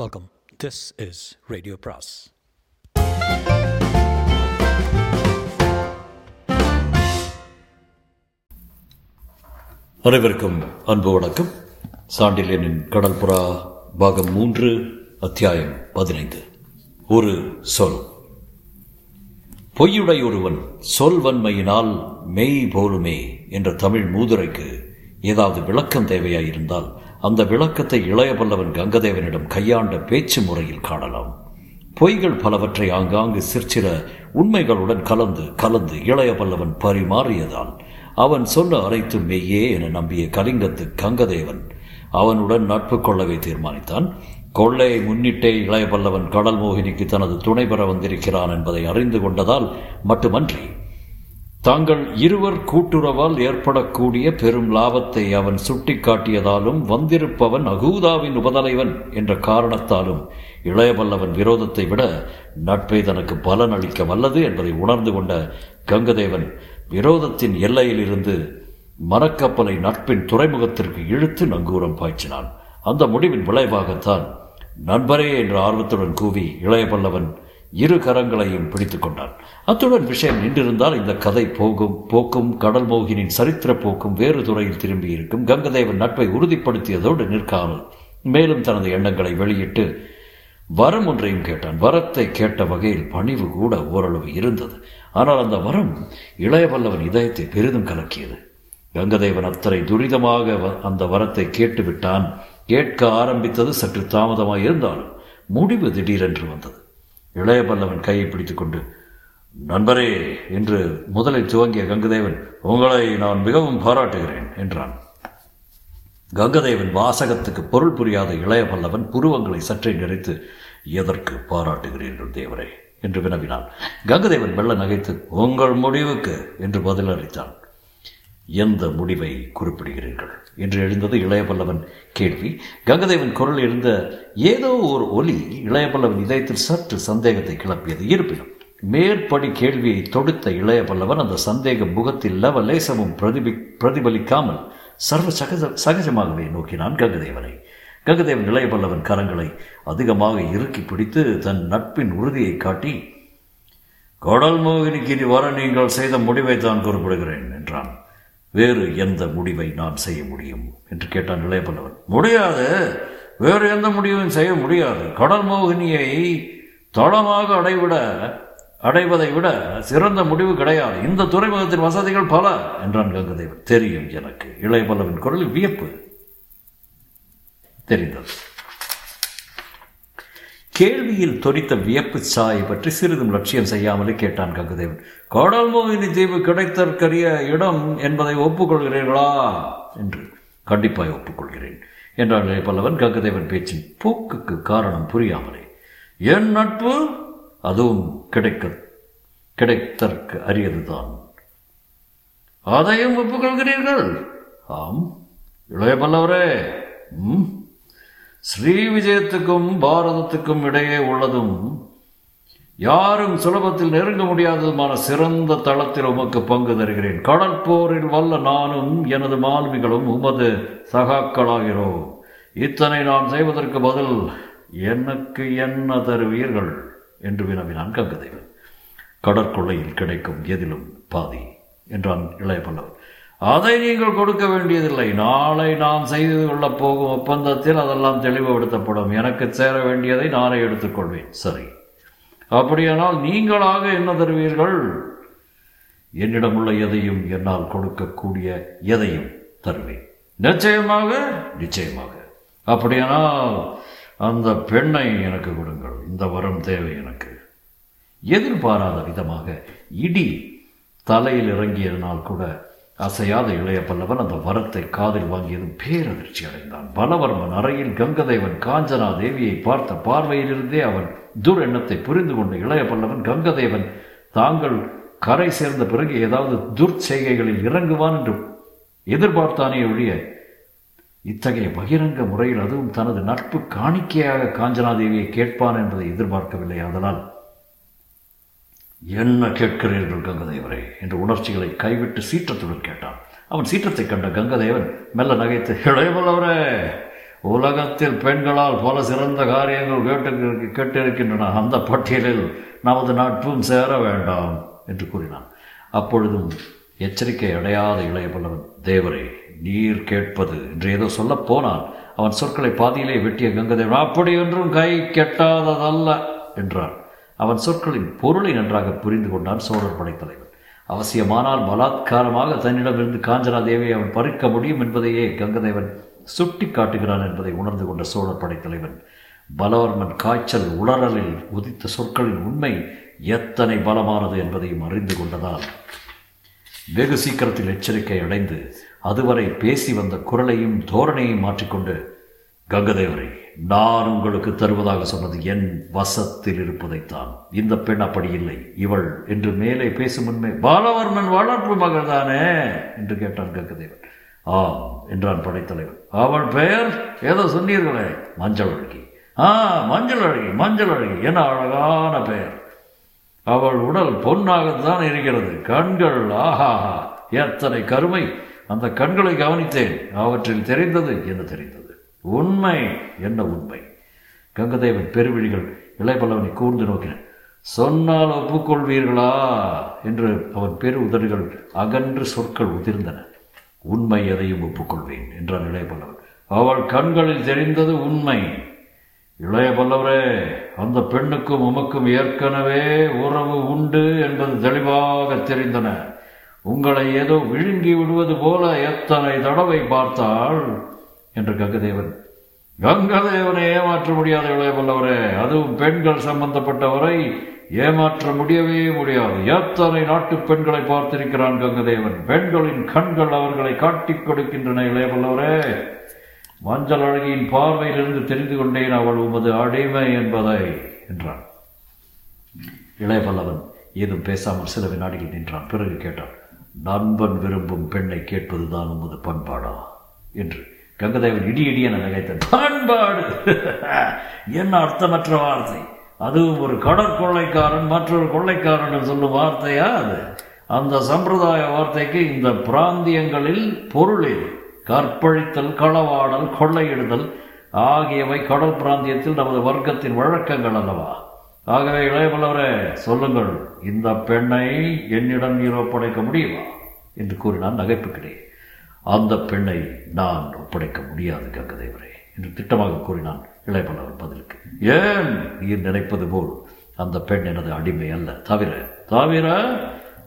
Welcome. This is radio Pras. அனைவருக்கும் அன்பு வணக்கம். சாண்டில்யனின் கடற்புறா பாகம் 3, அத்தியாயம் 15. ஒரு சொல். பொய்யுடை ஒருவன் சொல்வன்மையினால் மெய் போலுமே என்ற தமிழ் மூதுரைக்கு ஏதாவது விளக்கம் தேவையாயிருந்தால் அந்த விளக்கத்தை இளைய பல்லவன் கங்கதேவனிடம் கையாண்ட பேச்சு முறையில் காணலாம். பொய்கள் பலவற்றை ஆங்காங்கு சிற்சில உண்மைகளுடன் கலந்து கலந்து இளைய பல்லவன் பரிமாறியதால் அவன் சொன்ன அனைத்து மெய்யே என நம்பிய கலிங்கத்து கங்கதேவன் அவனுடன் நட்பு கொள்ளவே தீர்மானித்தான். கொள்ளையை முன்னிட்டே இளைய பல்லவன் கடல் மோகினிக்கு தனது துணை பெற வந்திருக்கிறான் என்பதை அறிந்து கொண்டதால் மட்டுமன்றி தாங்கள் இருவர் கூட்டுறவால் ஏற்படக்கூடிய பெரும் லாபத்தை அவன் சுட்டி காட்டியதாலும் வந்திருப்பவன் அகூதாவின் உபதலைவன் என்ற காரணத்தாலும் இளையவல்லவன் விரோதத்தை விட நட்பை தனக்கு பலன் அளிக்க வல்லது என்பதை உணர்ந்து கொண்ட கங்கதேவன் விரோதத்தின் எல்லையிலிருந்து மரக்கப்பலை நட்பின் துறைமுகத்திற்கு இழுத்து நங்கூரம் பாய்ச்சினான். அந்த முடிவின் விளைவாகத்தான் நண்பரே என்ற ஆர்வத்துடன் கூவி இளையவல்லவன் இரு கரங்களையும் பிடித்துக் கொண்டான். அத்துடன் விஷயம் நின்றிருந்தால் இந்த கதை போக்கும் கடல் மோகினின் சரித்திர போக்கும் வேறு துறையில் திரும்பி இருக்கும். கங்கதேவன் நட்பை உறுதிப்படுத்தியதோடு நிற்காமல் மேலும் தனது எண்ணங்களை வெளியிட்டு வரம் ஒன்றையும் கேட்டான். வரத்தை கேட்ட வகையில் பணிவு கூட ஓரளவு இருந்தது. ஆனால் அந்த வரம் இளையவல்லவன் இதயத்தை பெரிதும் கலக்கியது. கங்கதேவன் அத்தனை துரிதமாக அந்த வரத்தை கேட்டுவிட்டான். கேட்க ஆரம்பித்தது சற்று தாமதமாக இருந்தாலும் முடிவு திடீரென்று வந்தது. இளையபல்லவன் கையை பிடித்து கொண்டு நண்பரே என்று முதலில் துவங்கிய கங்கதேவன் உங்களை நான் மிகவும் பாராட்டுகிறேன் என்றான். கங்கதேவன் வாசகத்துக்கு பொருள் புரியாத இளையபல்லவன் புருவங்களை சற்றே நிறைத்து எதற்கு பாராட்டுகிறீர்கள் தேவரே என்று வினவினான். கங்கதேவன் மெல்ல நகைத்து உங்கள் முடிவுக்கு என்று பதிலளித்தான். எந்த முடிவை குறிப்பிடுகிறீர்கள் என்று எழுந்தது இளையபல்லவன் கேள்வி. கங்கதேவன் குரல் எழுந்த ஏதோ ஒரு ஒலி இளையபல்லவன் இதயத்தில் சற்று சந்தேகத்தை கிளப்பியது. இருப்பினும் மேற்படி கேள்வியை தொடுத்த இளையபல்லவன் அந்த சந்தேக முகத்தில் லவலேசமும் பிரதிபலிக்காமல் சகஜமாகவே நோக்கினான் கங்கதேவனை. கங்கதேவன் இளையபல்லவன் கரங்களை அதிகமாக இறுக்கி பிடித்து தன் நட்பின் உறுதியை காட்டி கடல் மோகினிக்கு இனி வர நீங்கள் செய்த முடிவை தான் குறிப்பிடுகிறேன் என்றான். வேறு எந்த முடிவை நான் செய்ய முடியும் என்று கேட்டான் இளையபல்லவன். முடியாது, வேறு எந்த முடிவும் செய்ய முடியாது. கடல் மோகினியை தளமாக அடைவதை விட சிறந்த முடிவு கிடையாது. இந்த துறைமுகத்தின் வசதிகள் பல என்றான் கங்கதேவன். தெரியும் எனக்கு. இளையபல்லவன் குரலில் வியப்பு தெரிந்தது. கேள்வியில் தொனித்த வியப்பு சாயை பற்றி சிறிதும் லட்சியம் செய்யாமலே கேட்டான் கங்கதேவன். கடல் மோகினி தீவு கிடைத்தற்கரிய இடம் என்பதை ஒப்புக்கொள்கிறீர்களா என்று. கண்டிப்பாய் ஒப்புக்கொள்கிறேன் என்றான் பல்லவன் கங்கதேவன் பேச்சின் போக்குக்கு காரணம் புரியாமலே. என் நட்பு அதுவும் கிடைத்தற்கு அரியதுதான். அதையும் ஒப்புக்கொள்கிறீர்கள்? ஆம். இளைய பல்லவரே, ஸ்ரீவிஜயத்துக்கும் பாரதத்துக்கும் இடையே உள்ளதும் யாரும் சுலபத்தில் நெருங்க முடியாததுமான சிறந்த தளத்தில் உமக்கு பங்கு தருகிறேன். கடற்போரில் வல்ல நானும் எனது மாலுமிகளும் உமது சகாக்களாகிறோம். இத்தனை நான் செய்வதற்கு பதில் எனக்கு என்ன தருவீர்கள் என்று வினவினான் கங்கதேவன். கடற்கொள்ளையில் கிடைக்கும் எதிலும் பாதி என்றான் இளையபல்லவன். அதை நீங்கள் கொடுக்க வேண்டியதில்லை. நாளை நான் செய்து கொள்ளப் போகும் ஒப்பந்தத்தில் அதெல்லாம் தெளிவுபடுத்தப்படும். எனக்கு சேர வேண்டியதை நானே எடுத்துக்கொள்வேன். சரி, அப்படியானால் நீங்களாக என்ன தருவீர்கள்? என்னிடம் உள்ள எதையும், என்னால் கொடுக்கக்கூடிய எதையும் தருவேன். நிச்சயமாக? நிச்சயமாக. அப்படியானால் அந்த பெண்ணை எனக்கு கொடுங்கள். இந்த வரம் தேவை எனக்கு. எதிர்பாராத விதமாக இடி தலையில் இறங்கியதனால் கூட அசையாத இளைய பல்லவன் அந்த வரத்தை காதில் வாங்கியதும் பேரதிர்ச்சி அடைந்தான். பலவர்மன் அறையில் கங்கதேவன் காஞ்சனா தேவியை பார்த்த பார்வையிலிருந்தே அவன் துரெண்ணத்தை புரிந்து கொண்ட இளைய பல்லவன் கங்கதேவன் தாங்கள் கரை சேர்ந்த பிறகு ஏதாவது துர்ச்செய்கைகளில் இறங்குவான் என்று எதிர்பார்த்தானே ஒழிய இத்தகைய பகிரங்க முறையில் அதுவும் தனது நட்பு காணிக்கையாக காஞ்சனா தேவியை கேட்பான் என்பதை எதிர்பார்க்கவில்லை. அதனால் என்ன கேட்கிறீர்கள் கங்கதேவரே என்று உணர்ச்சிகளை கைவிட்டு சீற்றத்துடன் கேட்டான். அவன் சீற்றத்தை கண்ட கங்கதேவன் மெல்ல நகைத்து இளையவல்லவரே, உலகத்தில் பெண்களால் பல சிறந்த காரியங்கள் கேட்டிருக்கின்றன, அந்த பட்டியலில் நமது நட்பும் சேர வேண்டாம் என்று கூறினான். அப்பொழுதும் எச்சரிக்கை அடையாத இளைய பல்லவன், தேவரே நீர் கேட்பது என்று ஏதோ சொல்ல போனான். அவன் சொற்களை பாதியிலே வெட்டிய கங்கதேவன், அப்படி என்றும் கை கெட்டாததல்ல என்றான். அவன் சொற்களின் பொருளை நன்றாக புரிந்து கொண்டான் சோழர் படைத்தலைவன். அவசியமானால் பலாத்காரமாக தன்னிடமிருந்து காஞ்சனாதேவியை அவன் பறிக்க முடியும் என்பதையே கங்கதேவன் சுட்டி காட்டுகிறான் என்பதை உணர்ந்து கொண்ட சோழர் படைத்தலைவன் பலவர்மன் காய்ச்சல் உளறலில் உதித்த சொற்களின் உண்மை எத்தனை பலமானது என்பதையும் அறிந்து கொண்டதால் வெகு சீக்கிரத்தில் எச்சரிக்கை அடைந்து அதுவரை பேசி வந்த குரலையும் தோரணையும் மாற்றிக்கொண்டு, கங்கதேவரை நான் உங்களுக்கு தருவதாக சொன்னது என் வசத்தில் இருப்பதைத்தான், இந்த பெண் அப்படி இல்லை இவள் என்று மேலே பேசும் முன்மே, பாலவர்மன் வளர்ப்பு மகள் தானே என்று கேட்டான் கங்கதேவன். ஆம் என்றான் படைத்தலைவன். அவள் பெயர் ஏதோ சொன்னீர்களே, மஞ்சள் அழகி. மஞ்சள் அழகி என அழகான பெயர். அவள் உடல் பொன்னாகத்தான் இருக்கிறது, கண்கள் ஆஹாஹா எத்தனை கருமை. அந்த கண்களை கவனித்தேன், அவற்றில் தெரிந்தது என்ன தெரிந்தது, உண்மை என்ன உண்மை. கங்கதேவன் பெருவிழிகள் இளையபல்லவனை கூர்ந்து நோக்கினான். சொன்னால் ஒப்புக்கொள்வீர்களா என்று அவன் பெரு உதடுகள் அகன்று சொற்கள் உதிர்ந்தன. உண்மை எதையும் ஒப்புக்கொள்வேன் என்றான் இளையபல்லவன். அவள் கண்களில் தெரிந்தது உண்மை. இளைய பல்லவரே, அந்த பெண்ணுக்கும் உமக்கும் ஏற்கனவே உறவு உண்டு என்பது தெளிவாக தெரிந்தன. உங்களை ஏதோ விழுங்கி விடுவது போல எத்தனை தடவை பார்த்தாள் என்று கங்கதேவன். கங்கதேவனை ஏமாற்ற முடியாத இளைய பல்லவரே, அதுவும் பெண்கள் சம்பந்தப்பட்டவரை ஏமாற்ற முடியவே முடியாது. எத்தனை நாட்டு பெண்களை பார்த்திருக்கிறான் கங்கதேவன். பெண்களின் கண்கள் அவர்களை காட்டிக் கொடுக்கின்றன இளைய பல்லவரே. மஞ்சள் அழகியின் பார்வையிலிருந்து தெரிந்து கொண்டேன் அவள் உமது அடிமை என்பதை என்றான். இளையபல்லவன் ஏதும் பேசாமல் சில வினாடிகள் நின்றான். பிறகு கேட்டான், நண்பன் விரும்பும் பெண்ணை கேட்பதுதான் உமது பண்பாடா என்று. கங்கதேவன் இடியென நகைத்தான். பண்பாடு என்ன அர்த்தமற்ற வார்த்தை, அதுவும் ஒரு கடற்கொள்ளைக்காரன் மற்றொரு கொள்ளைக்காரன் சொல்லும் வார்த்தையா அது. அந்த சம்பிரதாய வார்த்தைக்கு இந்த பிராந்தியங்களில் பொருளில் கற்பழித்தல், களவாடல், கொள்ளையிடுதல் ஆகியவை கடல் பிராந்தியத்தில் நமது வர்க்கத்தின் வழக்கங்கள் அல்லவா. ஆகவே இளையவல்லவரே சொல்லுங்கள், இந்த பெண்ணை என்னிடம் நீர் ஒப்படைக்க முடியுமா என்று கூறினான் நகைப்புக்கிடையே. அந்த பெண்ணை நான் ஒப்படைக்க முடியாது கங்கதேவரே என்று திட்டமாக கூறினான் இளையவல்லவர் பதிலுக்கு. ஏன்? நீர் நினைப்பது போல் அந்த பெண் எனது அடிமை அல்ல. தவிர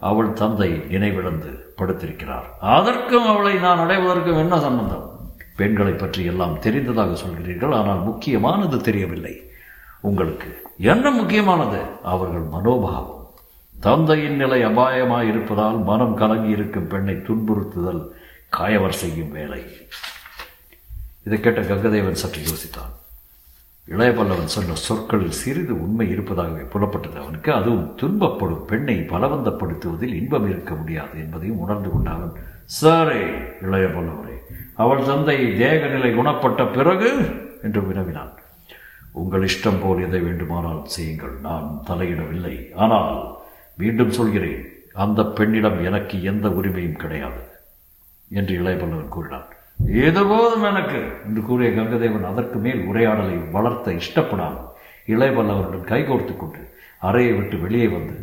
அவள் தந்தை நினைவிழந்து படுத்திருக்கிறார். அதற்கும் அவளை நான் அடைவதற்கும் என்ன சம்பந்தம்? பெண்களை பற்றி எல்லாம் தெரிந்ததாக சொல்கிறீர்கள், ஆனால் முக்கியமானது தெரியவில்லை உங்களுக்கு. என்ன முக்கியமானது? அவர்கள் மனோபாவம். தந்தையின் நிலை அபாயமாய் இருப்பதால் மனம் கலங்கி இருக்கும் பெண்ணை துன்புறுத்துதல் காயவர் செய்யும் வேலை. இதை கேட்ட கங்கதேவன் சற்று யோசித்தான். இளையபல்லவன் சொன்ன சொற்களில் சிறிது உண்மை இருப்பதாகவே புலப்பட்டது அவனுக்கு. அதுவும் துன்பப்படும் பெண்ணை பலவந்தப்படுத்துவதில் இன்பம் இருக்க முடியாது என்பதையும் உணர்ந்து கொண்ட அவன், சரி இளையபல்லவரே, அவள் தந்தை தேகநிலை குணப்பட்ட பிறகு என்று வினவினான். உங்கள் இஷ்டம் போல் எதை வேண்டுமானால் செய்யுங்கள், நான் தலையிடவில்லை. ஆனால் மீண்டும் சொல்கிறேன், அந்த பெண்ணிடம் எனக்கு எந்த உரிமையும் கிடையாது என்று இளையபல்லவன் கூறினான். ஏதோபோதும் எனக்கு என்று கூறிய கங்கதேவன் அதற்கு மேல் உரையாடலை வளர்த்த இஷ்டப்படாமல் இளையபல்லவனுடன் கைகோர்த்து கொண்டு அறையை விட்டு வெளியே வந்து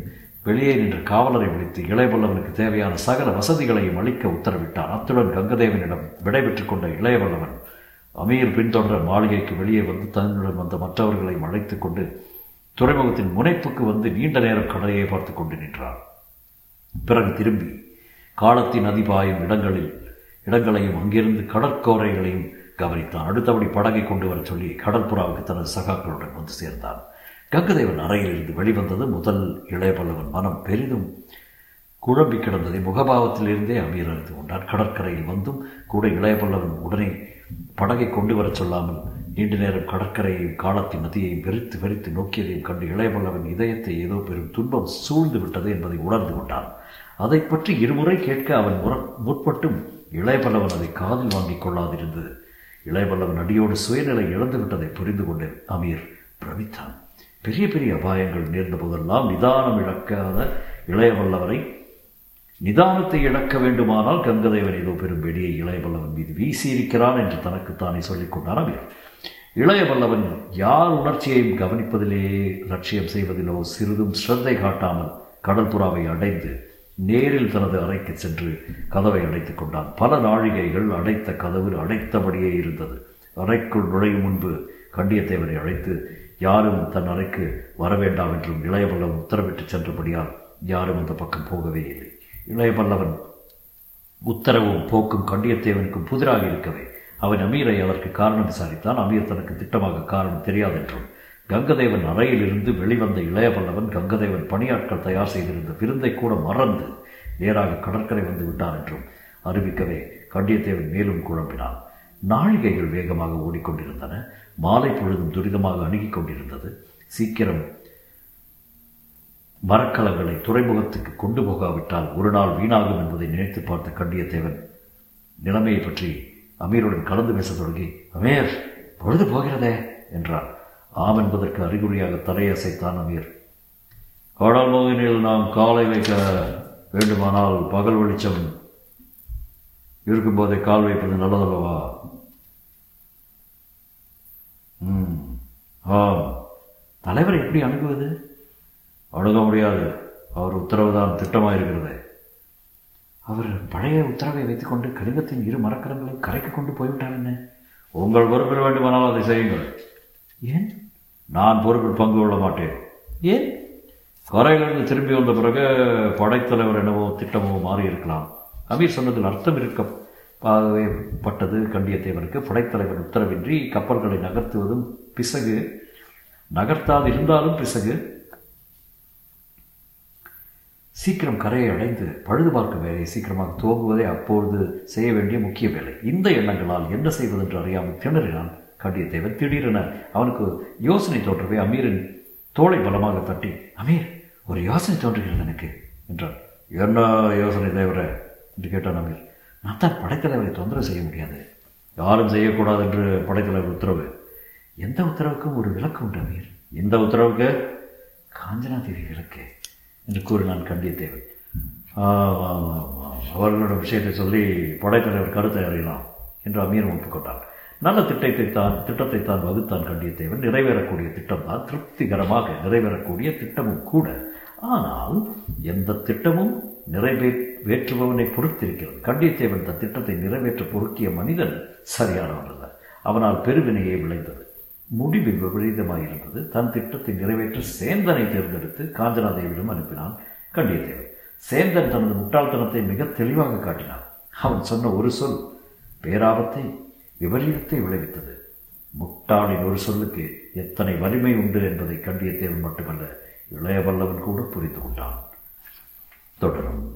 வெளியே நின்று காவலரை விழித்து இளையபல்லவனுக்கு தேவையான சகல வசதிகளையும் அளிக்க உத்தரவிட்டான். அத்துடன் கங்கதேவனிடம் விடைபெற்றுக் கொண்ட இளையபல்லவன் அமீர் பின்தொடர மாளிகைக்கு வெளியே வந்து தன்னுடன் வந்த மற்றவர்களையும் அழைத்து கொண்டு துறைமுகத்தின் முனைப்புக்கு வந்து நீண்ட நேரம் கடலையை பார்த்து கொண்டு நின்றான். பிறகு திரும்பி காலத்தின் அதிபாயும் இடங்களையும் அங்கிருந்து கடற்கோரைகளையும் கவனித்தான். அடுத்தபடி படகை கொண்டு வர சொல்லி கடற்புறாவுக்கு தனது சகாக்களுடன் வந்து சேர்ந்தான். கங்கதேவன் அறையிலிருந்து வெளிவந்தது முதல் இளையபல்லவன் மனம் பெரிதும் குழம்பி கிடந்ததை முகபாவத்திலிருந்தே அமீர் அறிந்து கொண்டான். கடற்கரையில் வந்தும் கூட இளையபல்லவன் உடனே படகை கொண்டு வர சொல்லாமல் நீண்ட நேரம் கடற்கரையையும் காலத்தின் நதியையும் வெறித்து வெறித்து நோக்கியதையும் கண்டு இளையபல்லவன் இதயத்தை ஏதோ பெரும் துன்பம் சூழ்ந்து விட்டது என்பதை உணர்ந்து கொண்டான். அதை பற்றி இருமுறை கேட்க அவன் முற்பட்டும் இளையபல்லவன் அதை காதில் வாங்கிக் கொள்ளாதிருந்தது. இளையபல்லவன் அடியோடு சுயநிலை இழந்துவிட்டதை புரிந்து கொண்டு அமீர் பிரமித்தான். பெரிய பெரிய அபாயங்கள் நேர்ந்த போதெல்லாம் நிதானம் இழக்காத இளையபல்லவரை நிதானத்தை இழக்க வேண்டுமானால் கங்கதேவன் ஏதோ பெரும் வெளியை இளையவல்லவன் மீது வீசியிருக்கிறான் என்று தனக்குத்தானே சொல்லிக்கொண்டார் அமீர். இளையவல்லவன் யார் உணர்ச்சியையும் கவனிப்பதிலே லட்சியம் செய்வதிலோ சிறிதும் ஸ்ரத்தை காட்டாமல் கடற்புறாவை அடைந்து நேரில் தனது அறைக்கு சென்று கதவை அடைத்துக் கொண்டான். பல நாழிகைகள் அடைத்த கதவு அடைத்தபடியே இருந்தது. அறைக்குள் நுழையும் முன்பு கண்டியத்தேவனை அழைத்து யாரும் தன் அறைக்கு வரவேண்டாம் என்றும் இளையவல்லவன் உத்தரவிட்டு சென்றபடியால் யாரும் அந்த பக்கம் போகவே இல்லை. இளையவல்லவன் உத்தரவும் போக்கும் கண்டியத்தேவனுக்கும் புதிராக இருக்கவே அவன் அமீரை அதற்கு காரணம் விசாரித்தான். அமீர் தனக்கு திட்டமாக காரணம் தெரியாதென்றும் கங்கதேவன் அறையிலிருந்து வெளிவந்த இளையவல்லவன் கங்கதேவன் பணியாட்கள் தயார் செய்திருந்த விருந்தை கூட மறந்து நேராக கடற்கரை வந்து விட்டான் என்றும் அறிவிக்கவே கண்டியத்தேவன் மேலும் குழம்பினான். நாழிகைகள் வேகமாக ஓடிக்கொண்டிருந்தன. மாலை பொழுதும் துரிதமாக அணுகி கொண்டிருந்தது. சீக்கிரம் மரக்கலங்களை துறைமுகத்துக்கு கொண்டு போகாவிட்டால் ஒரு நாள் வீணாகும் என்பதை நினைத்து பார்த்த கண்டியத்தேவன் நிலைமையை பற்றி அமீருடன் கலந்து பேச தொடங்கி, அமீர், பொழுது போகிறதே என்றான். ஆம் என்பதற்கு அறிகுறியாக தரையசைத்தான் அமீர். கடல் நோயினில் நாம் காலை வைக்க வேண்டுமானால் பகல் வெளிச்சம் இருக்கும்போதே கால் வைப்பது நல்லதல்லவா? ஆம். தலைவரை எப்படி அணுகுவது? அணுக முடியாது. அவர் உத்தரவுதான் திட்டமாயிருக்கிறது. அவர் பழைய உத்தரவை வைத்துக்கொண்டு கலிங்கத்தின் இரு மரக்கலங்களை கரைக்கு கொண்டு போய்விட்டார். என்ன உங்கள் பொறுப்பில் வேண்டுமானால் அதை செய்யுங்கள். ஏன்? நான் பொறுப்பில் பங்கு கொள்ள மாட்டேன். ஏன்? கரையிலிருந்து திரும்பி வந்த பிறகு படைத்தலைவர் என்னவோ திட்டமோ மாறியிருக்கலாம். அமீர் சொன்னதில் அர்த்தம் இருக்கப்பட்டது கண்டியத்தேவனுக்கு. படைத்தலைவர் உத்தரவின்றி கப்பல்களை நகர்த்துவதும் பிசகு. நகர்த்தாது இருந்தாலும் பிசகு. சீக்கிரம் கரையை அடைந்து பழுது பார்க்கும் வேலையை சீக்கிரமாக துவங்குவதே அப்பொழுது செய்ய வேண்டிய முக்கிய வேலை. இந்த எண்ணங்களால் என்ன செய்வதென்று அறியாமல் திணறினான் கண்டியத்தேவன். திடீரென அவனுக்கு யோசனை தோன்றவே அமீரின் தோளை பலமாக தட்டி, அமீர், ஒரு யோசனை தோன்றுகிறது எனக்கு என்றான். என்ன யோசனை தேவரே என்று கேட்டான் அமீர். நான் தான் படைத்தலைவரை தொந்தரவு செய்ய முடியாது, யாரும் செய்யக்கூடாது என்று படைத்தலைவர் உத்தரவு. எந்த உத்தரவுக்கும் ஒரு விலக்கு உண்டு அமீர். எந்த உத்தரவுக்கு? காஞ்சனாதேவி விலக்கு என்று கூறினான் கண்டியத்தேவன். அவர்களோட விஷயத்தை சொல்லி படைத்தலைவர் கருத்தை அறியலாம் என்று அமீர் ஒப்புக்கொண்டான். நல்ல திட்டத்தைத்தான் வகுத்தான் கண்டியத்தேவன். நிறைவேறக்கூடிய திட்டம் தான், திருப்திகரமாக நிறைவேறக்கூடிய திட்டமும் கூட. ஆனால் எந்த திட்டமும் நிறைவேற்றுபவனை பொறுத்திருக்கிறது. கண்டியத்தேவன் தன் திட்டத்தை நிறைவேற்ற பொறுக்கிய மனிதன் சரியானவனல்ல. அவனால் பெருவினையே விளைந்தது. முடிவு விபரீதமாயிருந்தது. தன் திட்டத்தை நிறைவேற்ற சேந்தனை தேர்ந்தெடுத்து காஞ்சனாதேவியிடம் அனுப்பினான் கண்டியத்தேவன். சேந்தன் தனது முட்டாள்தனத்தை மிக தெளிவாக காட்டினான். அவன் சொன்ன ஒரு சொல் பேராபத்தை விபரீதத்தை விளைவித்தது. முட்டாளின் ஒரு சொல்லுக்கு எத்தனை வலிமை உண்டு என்பதை கண்டியத்தேவன் மட்டுமல்ல இளையவல்லவன் கூட புரிந்து கொண்டான். தொடரும்.